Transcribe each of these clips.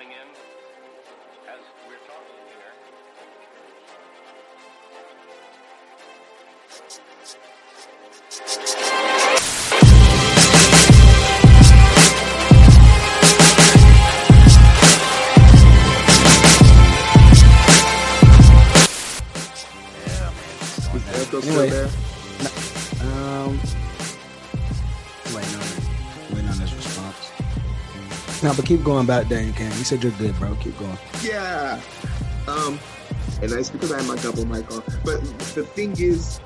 coming in as we're talking here. Yeah, man. Was Echo still there? Waiting on his response. No, but keep going about that, Cam. You said you're good, bro. Keep going. Yeah. And that's because I have my double mic on. But the thing is,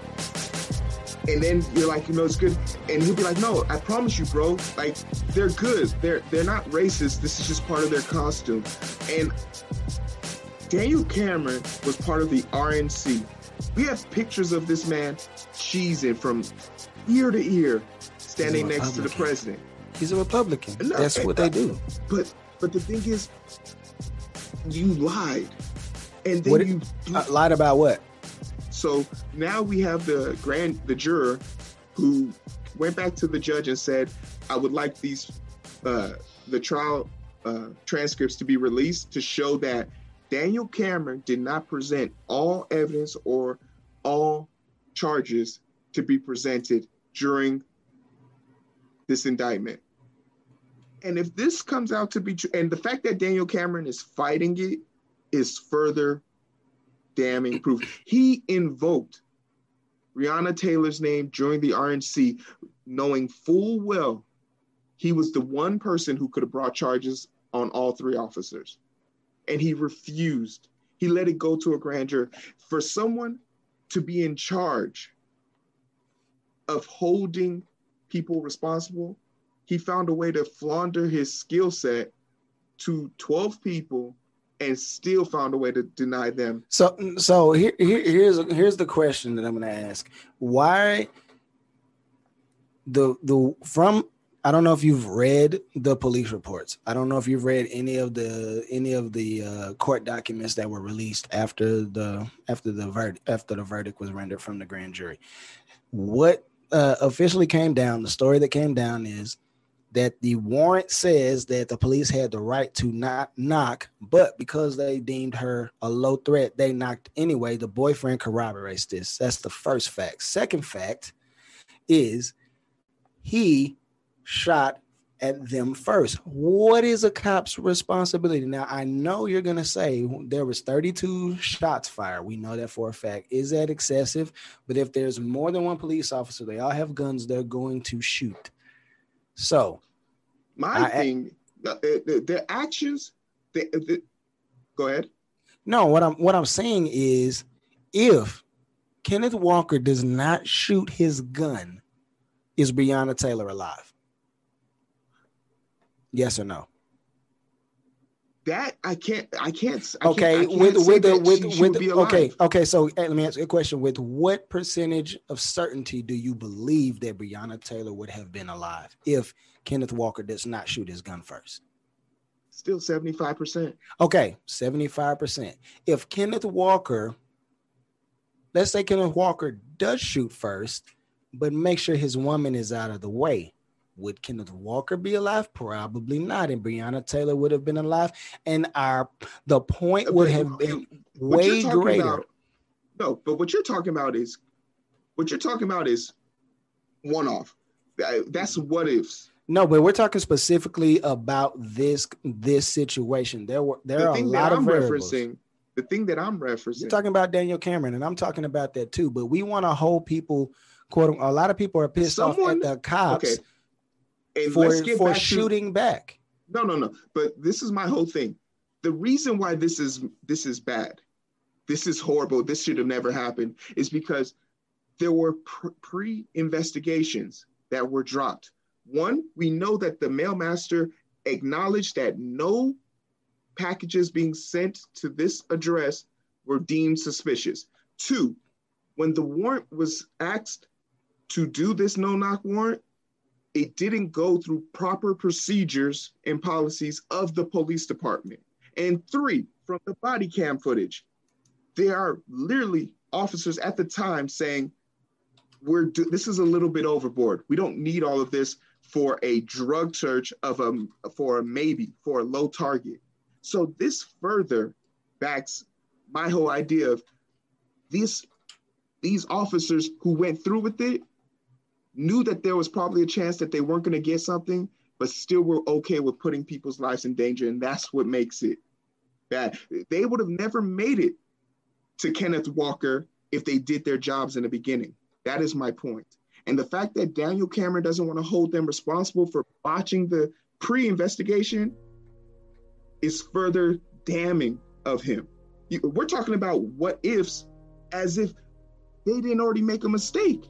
and then you're like, you know, it's good. And he'll be like, no, I promise you, bro. Like, they're good. They're not racist. This is just part of their costume. And Daniel Cameron was part of the RNC. We have pictures of this man cheesing from ear to ear, standing next to the president. He's a Republican. No, that's what they do. But the thing is, you lied. And then lied about what? So now we have the juror who went back to the judge and said, I would like these the trial transcripts to be released to show that Daniel Cameron did not present all evidence or all charges to be presented during this indictment. And if this comes out to be true, and the fact that Daniel Cameron is fighting it is further damning proof. He invoked Breonna Taylor's name during the RNC, knowing full well he was the one person who could have brought charges on all three officers. And he refused. He let it go to a grand jury. For someone to be in charge of holding people responsible, he found a way to launder his skill set to 12 people and still found a way to deny them. So here's the question that I'm going to ask. Why I don't know if you've read the police reports. I don't know if you've read any of the court documents that were released after the verdict was rendered from the grand jury. What officially came down, the story that came down is that the warrant says that the police had the right to not knock, but because they deemed her a low threat, they knocked anyway. The boyfriend corroborates this. That's the first fact. Second fact is he shot at them first. What is a cop's responsibility? Now, I know you're going to say there was 32 shots fired. We know that for a fact. Is that excessive? But if there's more than one police officer, they all have guns, they're going to shoot. So, the actions. Go ahead. No, what I'm saying is, if Kenneth Walker does not shoot his gun, is Breonna Taylor alive? Yes or no? That I can't. Okay, I can't okay. So let me ask you a question: with what percentage of certainty do you believe that Breonna Taylor would have been alive if Kenneth Walker does not shoot his gun first? Still 75%. Okay, 75%. If Kenneth Walker, let's say Kenneth Walker does shoot first, but make sure his woman is out of the way, would Kenneth Walker be alive? Probably not. And Breonna Taylor would have been alive. And the point would have been way greater. No, but what you're talking about is one-off. That's what ifs. No, but we're talking specifically about this situation. There are a lot of variables. The thing that I'm referencing. You're talking about Daniel Cameron, and I'm talking about that too. But we want to hold people, quote, a lot of people are pissed off at the cops. Okay. And for shooting back. No. But this is my whole thing. The reason why this is bad, this is horrible, this should have never happened, is because there were pre-investigations that were dropped. One, we know that the mailmaster acknowledged that no packages being sent to this address were deemed suspicious. Two, when the warrant was asked to do this no-knock warrant, it didn't go through proper procedures and policies of the police department. And three, from the body cam footage, there are literally officers at the time saying, this is a little bit overboard. We don't need all of this for a drug search for a low target. So this further backs my whole idea of these officers who went through with it knew that there was probably a chance that they weren't gonna get something, but still were okay with putting people's lives in danger. And that's what makes it bad. They would have never made it to Kenneth Walker if they did their jobs in the beginning. That is my point. And the fact that Daniel Cameron doesn't want to hold them responsible for botching the pre-investigation is further damning of him. We're talking about what ifs as if they didn't already make a mistake.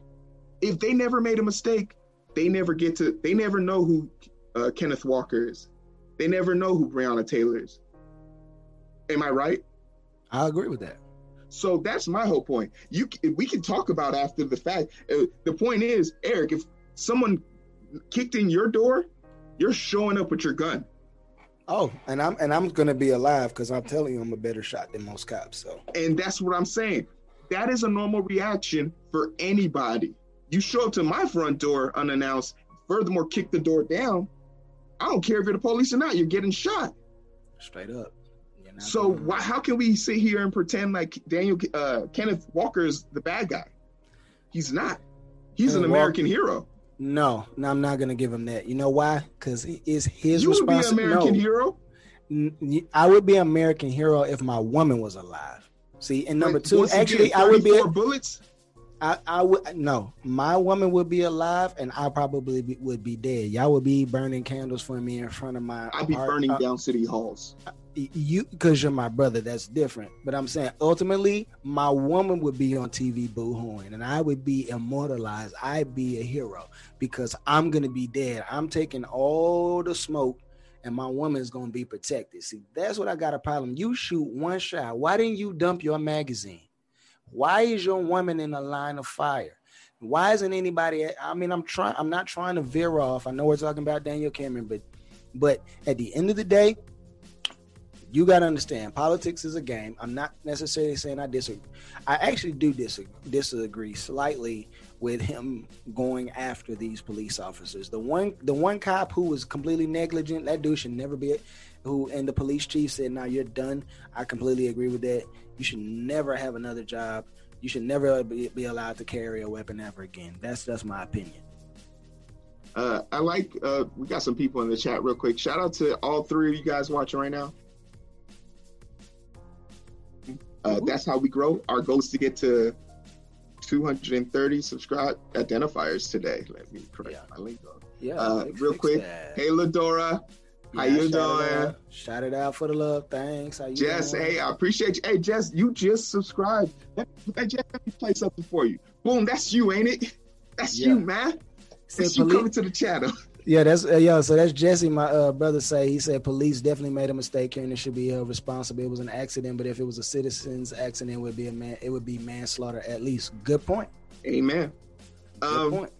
If they never made a mistake, they never know who Kenneth Walker is. They never know who Breonna Taylor is. Am I right? I agree with that. So that's my whole point. We can talk about after the fact. The point is, Eric, if someone kicked in your door, you're showing up with your gun. Oh, and I'm gonna be alive because I'm telling you, I'm a better shot than most cops. So, and that's what I'm saying. That is a normal reaction for anybody. You show up to my front door unannounced, furthermore, kick the door down. I don't care if you're the police or not, you're getting shot. Straight up. So how can we sit here and pretend like Kenneth Walker is the bad guy? He's not. He's an American hero. No, I'm not going to give him that. You know why? Because it's his responsibility. You would be an American hero? I would be an American hero if my woman was alive. See, and number two, actually, I would be... 34 bullets? I would no. My woman would be alive, and I probably would be dead. Y'all would be burning candles for me in front of my. I'd be burning down city halls. You, because you're my brother. That's different. But I'm saying ultimately, my woman would be on TV boo-hooing, and I would be immortalized. I'd be a hero because I'm gonna be dead. I'm taking all the smoke, and my woman's gonna be protected. See, that's what I got a problem. You shoot one shot. Why didn't you dump your magazine? Why is your woman in a line of fire? Why isn't anybody? I mean, I'm not trying to veer off. I know we're talking about Daniel Cameron, but at the end of the day, you got to understand politics is a game. I'm not necessarily saying I disagree. I actually do disagree slightly with him going after these police officers. The one cop who was completely negligent, that dude should never be. And the police chief said, "Now you're done." I completely agree with that. You should never have another job. You should never be allowed to carry a weapon ever again. That's my opinion. I like, we got some people in the chat real quick. Shout out to all three of you guys watching right now. That's how we grow. Our goal is to get to 230 subscribe identifiers today. Let me correct my lingo. Yeah, real quick. That. Hey, Ladora. How you doing? Shout it out for the love. Thanks. How you Jess, doing? Hey, I appreciate you. Hey, Jess, you just subscribed. Hey, Jess, let me play something for you. Boom, that's you, ain't it? That's you, man. That's you coming to the channel. Yeah, that's so that's Jesse, my brother say. He said police definitely made a mistake here and it should be responsible. It was an accident, but if it was a citizen's accident, it would be manslaughter at least. Good point. Amen. Good point.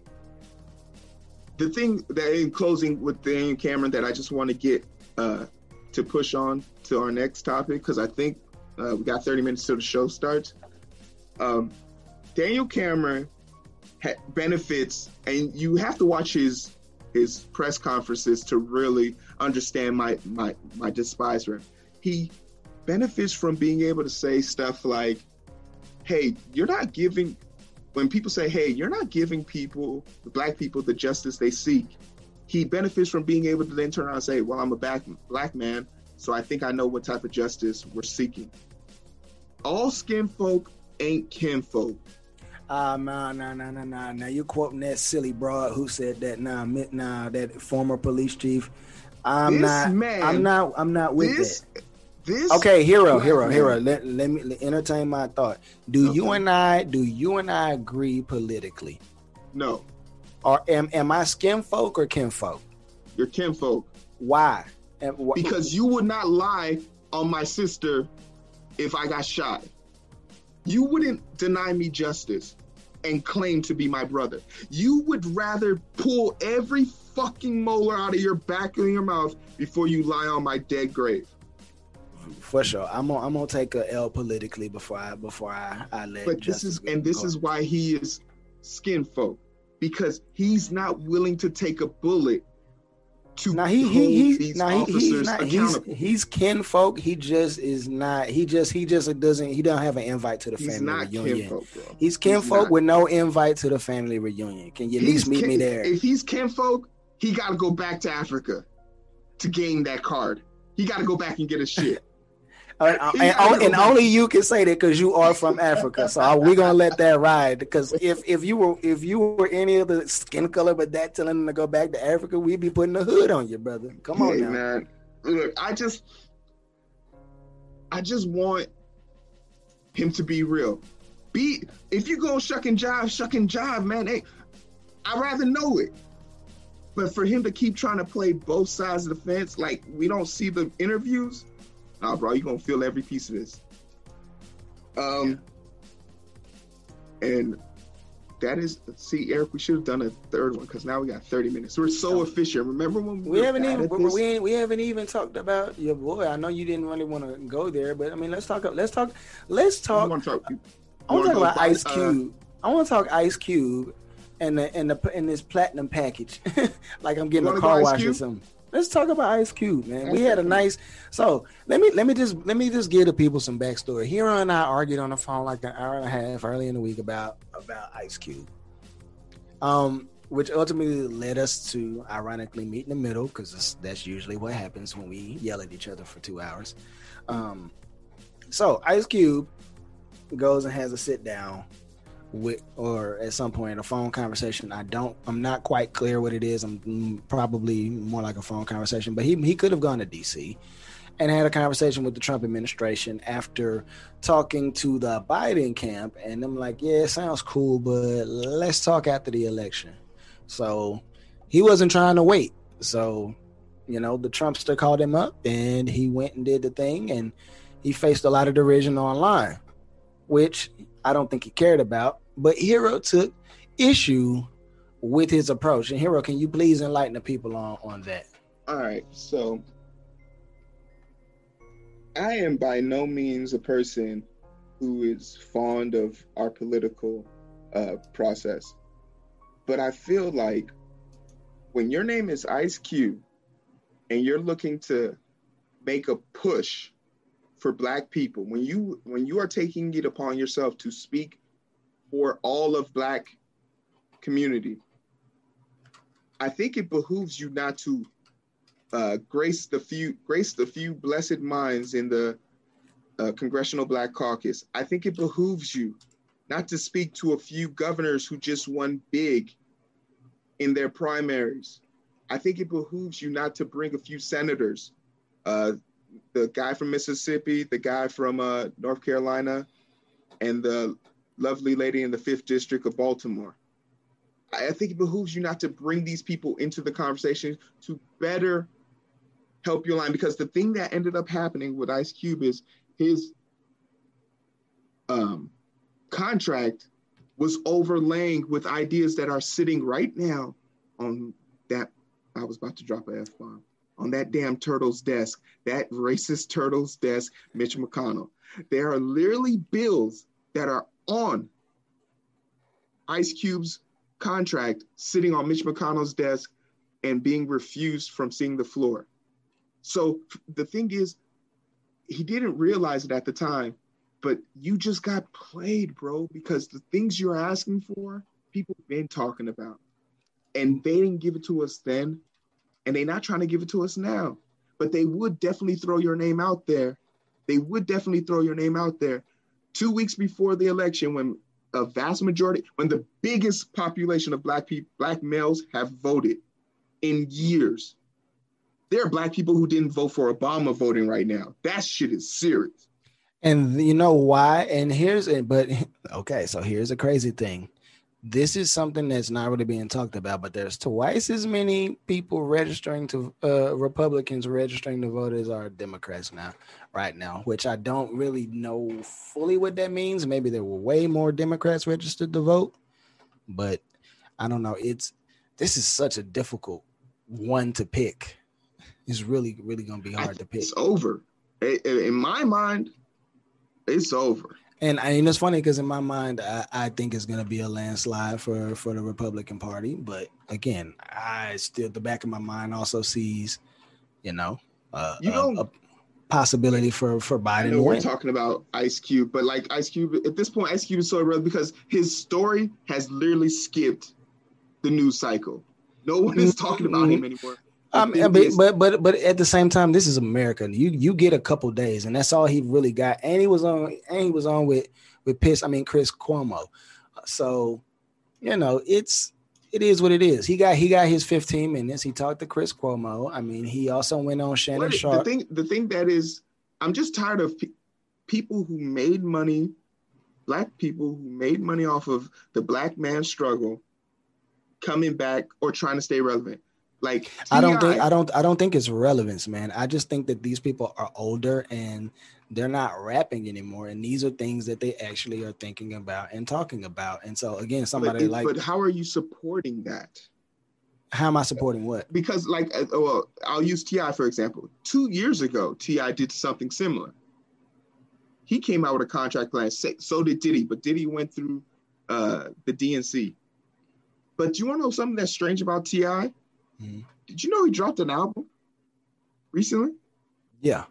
The thing that in closing with Daniel Cameron that I just want to get to push on to our next topic, because I think we got 30 minutes till the show starts. Daniel Cameron benefits, and you have to watch his press conferences to really understand my despise for him. He benefits from being able to say stuff like, hey, you're not giving... When people say, hey, you're not giving people, the black people, the justice they seek, he benefits from being able to then turn around and say, well, I'm a black man, so I think I know what type of justice we're seeking. All skin folk ain't kin folk. Nah. Now you're quoting that silly broad who said that, nah, that former police chief. I'm not with that. Okay, hero. Let me entertain my thought. Do you and I agree politically? No. Or am I skin folk or kin folk? You're kin folk. Why? Because you would not lie on my sister if I got shot. You wouldn't deny me justice and claim to be my brother. You would rather pull every fucking molar out of your back and your mouth before you lie on my dead grave. For sure, I'm gonna take a L politically before I let. But this is why he is skin folk, because he's not willing to take a bullet to he's kinfolk. He just is not. He just doesn't. He don't have an invite to the family reunion. Kinfolk, bro. He's kinfolk with no invite to the family reunion. Can you at least meet me there? If he's kinfolk, he got to go back to Africa to gain that card. He got to go back and get his shit. And only you can say that because you are from Africa. So we're gonna let that ride. Because if you were any other skin color but that, telling them to go back to Africa, we'd be putting a hood on you, brother. Come on, now. Man. Look, I just want him to be real. If you go shuck and jive, man. Hey, I'd rather know it. But for him to keep trying to play both sides of the fence, like we don't see the interviews. Nah, bro, you're going to feel every piece of this. And that is, see, Eric, we should have done a third one because now we got 30 minutes. We're so efficient. Remember when we haven't even talked about your boy? I know you didn't really want to go there, but I mean, let's talk. I want to talk about Ice Cube. I want to talk Ice Cube and this platinum package. Like I'm getting a car wash or something. Let's talk about Ice Cube, man. We had a nice. So let me just give the people some backstory. Hero and I argued on the phone like an hour and a half early in the week about Ice Cube, which ultimately led us to ironically meet in the middle because that's usually what happens when we yell at each other for 2 hours. So Ice Cube goes and has a sit down with, or at some point a phone conversation. I'm not quite clear what it is. I'm probably more like a phone conversation, but he could have gone to DC and had a conversation with the Trump administration after talking to the Biden camp. And I'm like, yeah, it sounds cool, but let's talk after the election. So he wasn't trying to wait. So, you know, the Trumpster called him up and he went and did the thing, and he faced a lot of derision online, which I don't think he cared about. But Hero took issue with his approach. And Hero, can you please enlighten the people on that? All right. So I am by no means a person who is fond of our political process. But I feel like when your name is Ice Cube and you're looking to make a push for Black people, when you are taking it upon yourself to speak for all of Black community, I think it behooves you not to grace the few blessed minds in the Congressional Black Caucus. I think it behooves you not to speak to a few governors who just won big in their primaries. I think it behooves you not to bring a few senators, the guy from Mississippi, the guy from North Carolina, and the lovely lady in the 5th District of Baltimore. I think it behooves you not to bring these people into the conversation to better help your line, because the thing that ended up happening with Ice Cube is his contract was overlaying with ideas that are sitting right now on that, I was about to drop an F-bomb, on that damn turtle's desk, that racist turtle's desk, Mitch McConnell. There are literally bills that are on Ice Cube's contract sitting on Mitch McConnell's desk and being refused from seeing the floor. So the thing is, he didn't realize it at the time, but you just got played, bro, because the things you're asking for, people have been talking about. And they didn't give it to us then, and they're not trying to give it to us now, but they would definitely throw your name out there. 2 weeks before the election, when a vast majority, when the biggest population of Black males have voted in years. There are Black people who didn't vote for Obama voting right now. That shit is serious. And you know why? And here's it, but okay, so here's a crazy thing. This is something that's not really being talked about, but there's twice as many people registering to Republicans registering to vote as are Democrats right now, which I don't really know fully what that means. Maybe there were way more Democrats registered to vote, but I don't know. This is such a difficult one to pick. It's really, really going to be hard to pick. It's over. In my mind, it's over. And it's funny because in my mind, I think it's going to be a landslide for the Republican Party. But again, I still, the back of my mind also sees, a possibility for Biden. I know we're talking about Ice Cube, but like Ice Cube, at this point, Ice Cube is so irrelevant because his story has literally skipped the news cycle. No one is talking about him anymore. But at the same time, this is America. You get a couple days, and that's all he really got. And he was on with Chris Cuomo. So, it is what it is. He got his 15 minutes. He talked to Chris Cuomo. I mean, he also went on Shannon Sharp. The thing that is, I'm just tired of people who made money, black people who made money off of the black man's struggle, coming back or trying to stay relevant. Like, I don't think it's relevance, man. I just think that these people are older and they're not rapping anymore, and these are things that they actually are thinking about and talking about. And so again, but how are you supporting that? How am I supporting what? Because I'll use T.I. for example. 2 years ago, T.I. did something similar. He came out with a contract plan. So did Diddy, but Diddy went through the DNC. But do you want to know something that's strange about T.I.? Mm-hmm. Did you know he dropped an album recently? Yeah.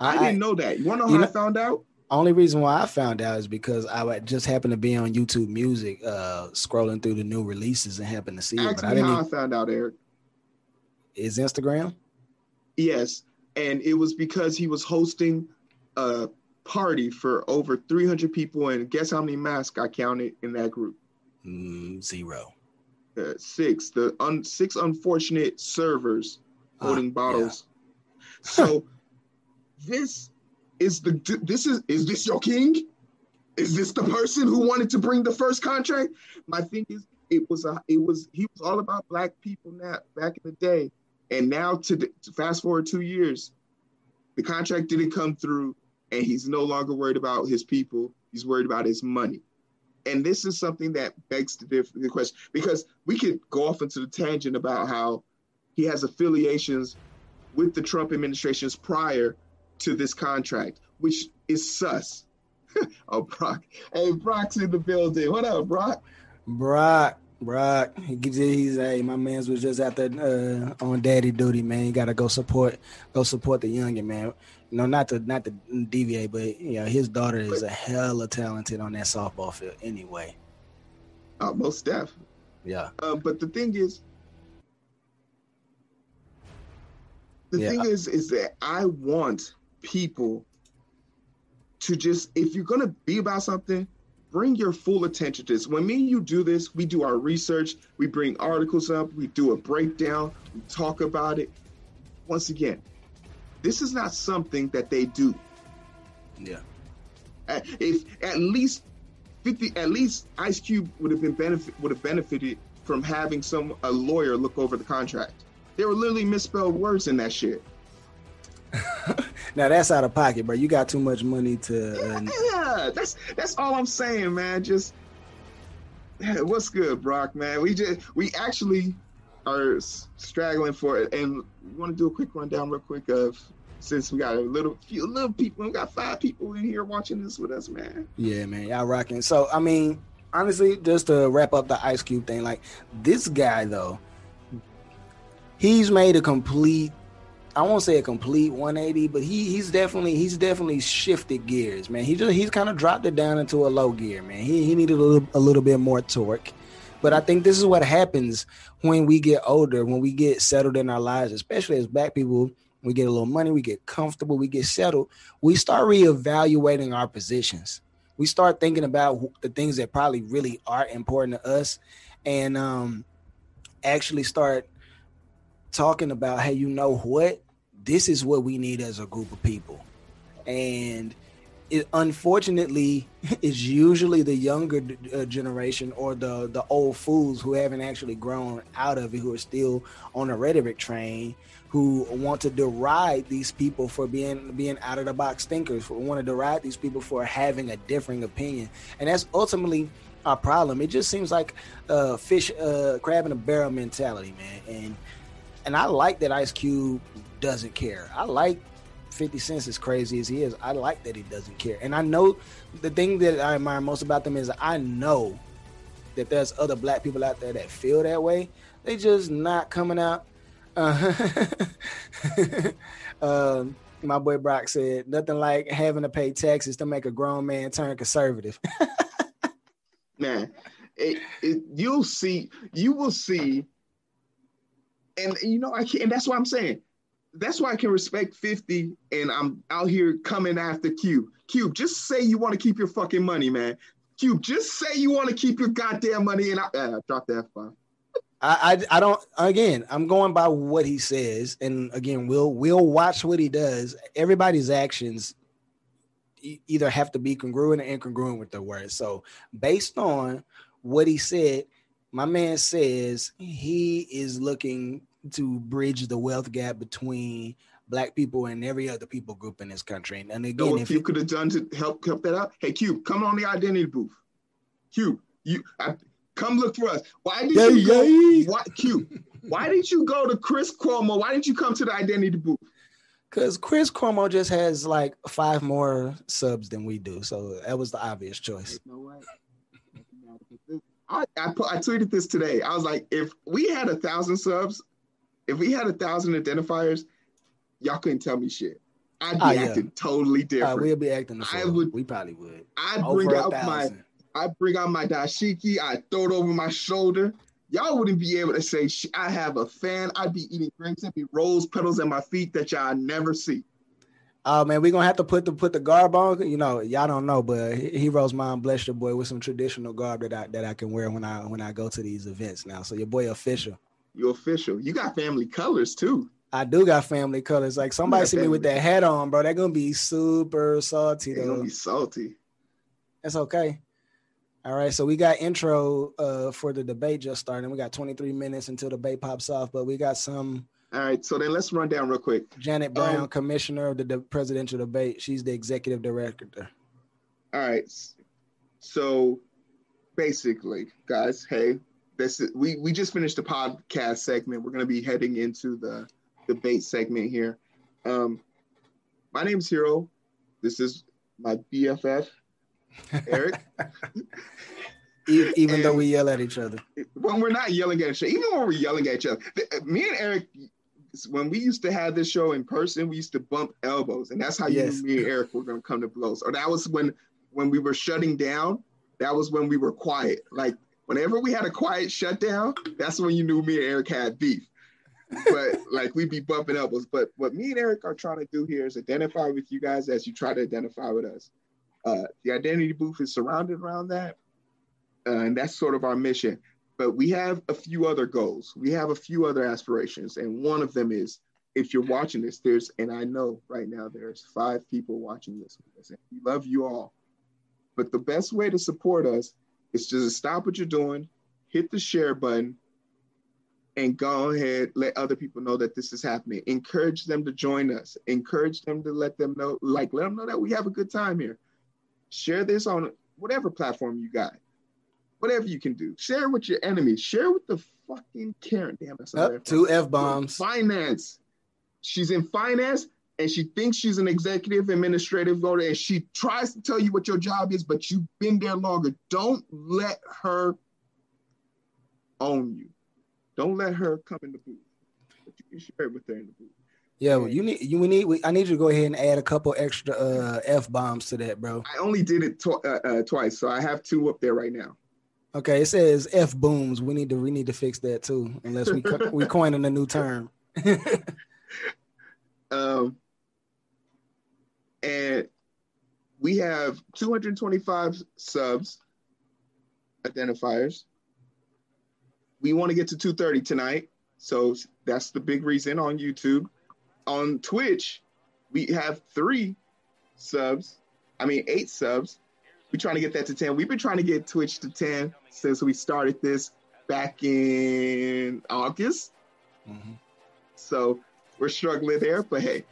I didn't know that. You want to know how I found out? Only reason why I found out is because I just happened to be on YouTube Music scrolling through the new releases and happened to see it. But I found out, Eric. Is Instagram? Yes. And it was because he was hosting a party for over 300 people. And guess how many masks I counted in that group? Zero. Six. The six unfortunate servers holding bottles. Yeah. So is this your king? Is this the person who wanted to bring the first contract? My thing is, he was all about black people now back in the day, and now to fast forward 2 years, the contract didn't come through, and he's no longer worried about his people. He's worried about his money. And this is something that begs the question, because we could go off into the tangent about how he has affiliations with the Trump administrations prior to this contract, which is sus. Oh, Brock. Hey, Brock's in the building. What up, Brock? Brock. My man's was just out there on daddy duty, man. You gotta go support the youngin, man. No, not to deviate, but his daughter is a hella talented on that softball field anyway. Most definitely. Yeah. But the thing is, the thing is that I want people to just, if you're gonna be about something, bring your full attention to this. When me and you do this, we do our research, we bring articles up, we do a breakdown, we talk about it. Once again, this is not something that they do. Yeah. If at least Ice Cube would have benefited from having a lawyer look over the contract. There were literally misspelled words in that shit. Now that's out of pocket, bro. You got too much money to. Yeah, that's all I'm saying, man. Just what's good, Brock, man. We actually are straggling for it, and we want to do a quick rundown real quick of, since we got a few little people, we got 5 people in here watching this with us, man. Yeah, man, y'all rocking. So I mean, honestly, just to wrap up the Ice Cube thing, like, this guy though, he's made a complete, I won't say a complete 180, but he's definitely shifted gears, man. He's kind of dropped it down into a low gear, man. He needed a little bit more torque. But I think this is what happens when we get older, when we get settled in our lives, especially as black people. We get a little money, we get comfortable, we get settled. We start reevaluating our positions. We start thinking about the things that probably really are important to us, and actually start talking about, hey, you know what? This is what we need as a group of people. And it, unfortunately, is usually the younger generation or the old fools who haven't actually grown out of it, who are still on the rhetoric train, who want to deride these people for being out of the box thinkers, who want to deride these people for having a differing opinion. And that's ultimately our problem. It just seems like crab in a barrel mentality, man. And I like that Ice Cube doesn't care. I like 50 Cent, as crazy as he is, I like that he doesn't care. And I know the thing that I admire most about them is I know that there's other black people out there that feel that way. They just not coming out. My boy Brock said, nothing like having to pay taxes to make a grown man turn conservative. Man, you will see. And, you know, I can't, and that's what I'm saying. That's why I can respect 50, and I'm out here coming after Cube. Cube, just say you want to keep your fucking money, man. Cube, just say you want to keep your goddamn money, and I drop that F5. I don't, again, I'm going by what he says. And again, we'll watch what he does. Everybody's actions either have to be congruent or incongruent with their words. So based on what he said, my man says he is looking to bridge the wealth gap between black people and every other people group in this country. And again, you know if you could have done to help that out. Hey, Cube, come on the identity booth. Cube, come look for us. Why did you go to Chris Cuomo? Why didn't you come to the identity booth? Because Chris Cuomo just has like 5 more subs than we do. So that was the obvious choice. You know what? I tweeted this today. I was like, if we had 1,000 subs, if we had 1,000 identifiers, y'all couldn't tell me shit. I'd be acting totally different. We'll be acting the same. We probably would. I'd bring out my dashiki. I'd throw it over my shoulder. Y'all wouldn't be able to say, I have a fan. I'd be eating grapes. There'd be rose petals at my feet that y'all never see. Oh, man, we're going to have to put the garb on. You know, y'all don't know, but Hero's mom blessed your boy with some traditional garb that I can wear when I go to these events now. So your boy official. You're official. You got family colors, too. I do got family colors. Like, somebody see me with that hat on, bro. They're going to be super salty, though. They're going to be salty. That's okay. All right, so we got intro for the debate just starting. We got 23 minutes until the debate pops off, but we got some. All right, so then let's run down real quick. Janet Brown, commissioner of the presidential debate. She's the executive director. All right, so basically, guys, hey, this is, we just finished the podcast segment. We're going to be heading into the debate segment here. My name's Hero. This is my BFF. Eric. Even though we yell at each other. When we're not yelling at each other, even when we're yelling at each other. Me and Eric, when we used to have this show in person, we used to bump elbows. And that's how me and Eric were going to come to blows. Or that was when we were shutting down, that was when we were quiet. Like, whenever we had a quiet shutdown, that's when you knew me and Eric had beef. But, like, we'd be bumping elbows. But what me and Eric are trying to do here is identify with you guys as you try to identify with us. The identity booth is surrounded around that, and that's sort of our mission. But we have a few other goals. We have a few other aspirations, and one of them is, if you're watching this, and I know right now there's 5 people watching this with us, and we love you all. But the best way to support us is to stop what you're doing, hit the share button, and go ahead, let other people know that this is happening. Encourage them to join us. Encourage them to let them know that we have a good time here. Share this on whatever platform you got. Whatever you can do. Share with your enemies. Share with the fucking Karen. Damn, that's not F-bombs. 2 F-bombs. Finance. She's in finance, and she thinks she's an executive administrative voter, and she tries to tell you what your job is, but you've been there longer. Don't let her own you. Don't let her come in the booth. But you can share it with her in the booth. Yeah, well, I need you to go ahead and add a couple extra F-bombs to that, bro. I only did it twice, so I have 2 up there right now. Okay, it says F-booms. We need to fix that too, unless we coining a new term. And we have 225 subs identifiers. We want to get to 230 tonight, so that's the big reason on YouTube. On Twitch, we have 8 subs. We're trying to get that to 10. We've been trying to get Twitch to 10 since we started this back in August. Mm-hmm. So we're struggling there, but hey,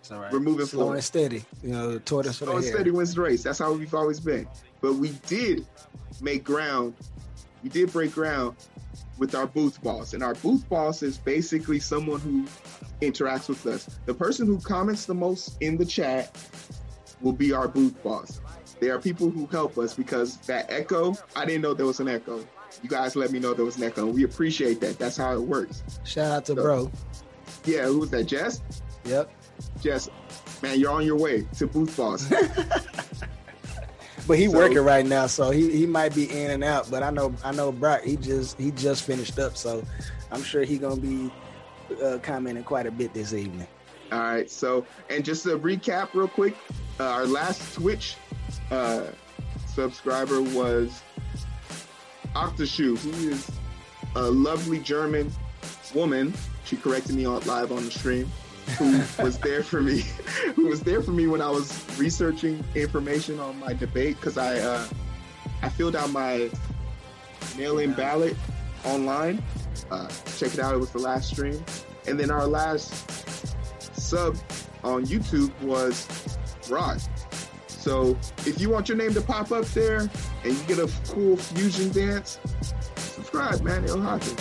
it's all right. We're moving slow forward. And steady. You know, tortoise for the hare. Slow and steady wins the race. That's how we've always been. But we did break ground with our booth boss. And our booth boss is basically someone who interacts with us. The person who comments the most in the chat will be our booth boss. They are people who help us, because that echo, I didn't know there was an echo. You guys let me know there was an echo. We appreciate that. That's how it works. Shout out to bro. Yeah, who was that? Jess? Yep. Jess, man, you're on your way to booth boss. But he's working right now, so he might be in and out. But I know Brock, he just finished up, so I'm sure he's gonna be commenting quite a bit this evening. All right. So, and just to recap real quick, our last Twitch subscriber was Octashu, who is a lovely German woman. She corrected me live on the stream. who was there for me when I was researching information on my debate, because I filled out my mail-in ballot online. Check it out, it was the last stream. And then our last sub on YouTube was Rod. So if you want your name to pop up there and you get a cool fusion dance, subscribe, man, it'll happen.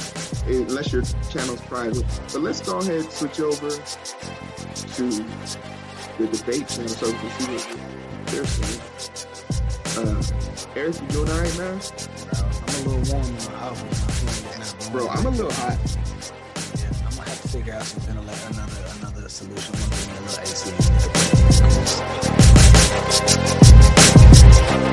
Unless your channel's private. But let's go ahead and switch over to the debate channel so we can see what they're saying. Eric, you doing all right, man? I'm a little warm in my office. Bro, I'm a little hot. Yeah, I'm gonna have to figure out something, like another solution. I'm gonna do a little AC.